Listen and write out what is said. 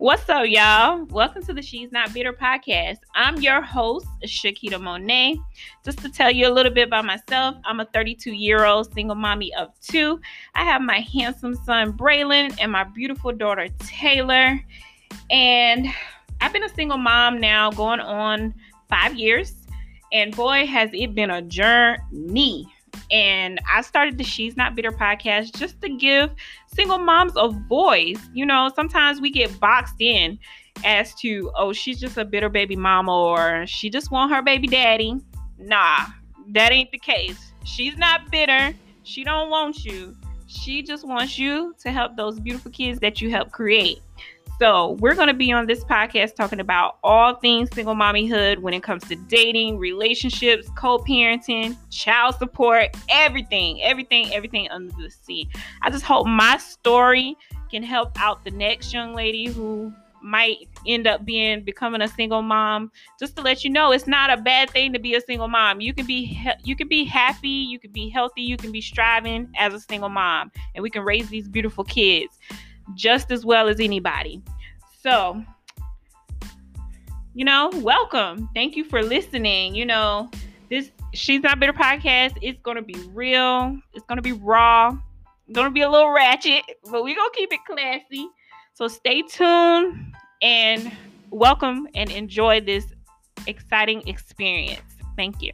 What's up, y'all? Welcome to the She's Not Bitter podcast. I'm your host, Shakita Monet. Just to tell you a little bit about myself, I'm a 32-year-old single mommy of two. I have my handsome son, Braylon, and my beautiful daughter, Taylor. And I've been a single mom now going on 5 years. And boy, has it been a journey. And I started the She's Not Bitter podcast just to give single moms a voice. You know, sometimes we get boxed in as to, oh, she's just a bitter baby mama, or she just want her baby daddy. Nah, that ain't the case. She's not bitter. She don't want you. She just wants you to help those beautiful kids that you helped create. So we're going to be on this podcast talking about all things single mommyhood when it comes to dating, relationships, co-parenting, child support, everything under the sea. I just hope my story can help out the next young lady who might end up becoming a single mom. Just to let you know, it's not a bad thing to be a single mom. You can be happy, you can be healthy, you can be striving as a single mom, and we can raise these beautiful kids just as well as anybody. So, you know, welcome. Thank you for listening. You know, this She's Not Bitter podcast, it's going to be real. It's going to be raw. It's going to be a little ratchet, but we're going to keep it classy. So stay tuned and welcome and enjoy this exciting experience. Thank you.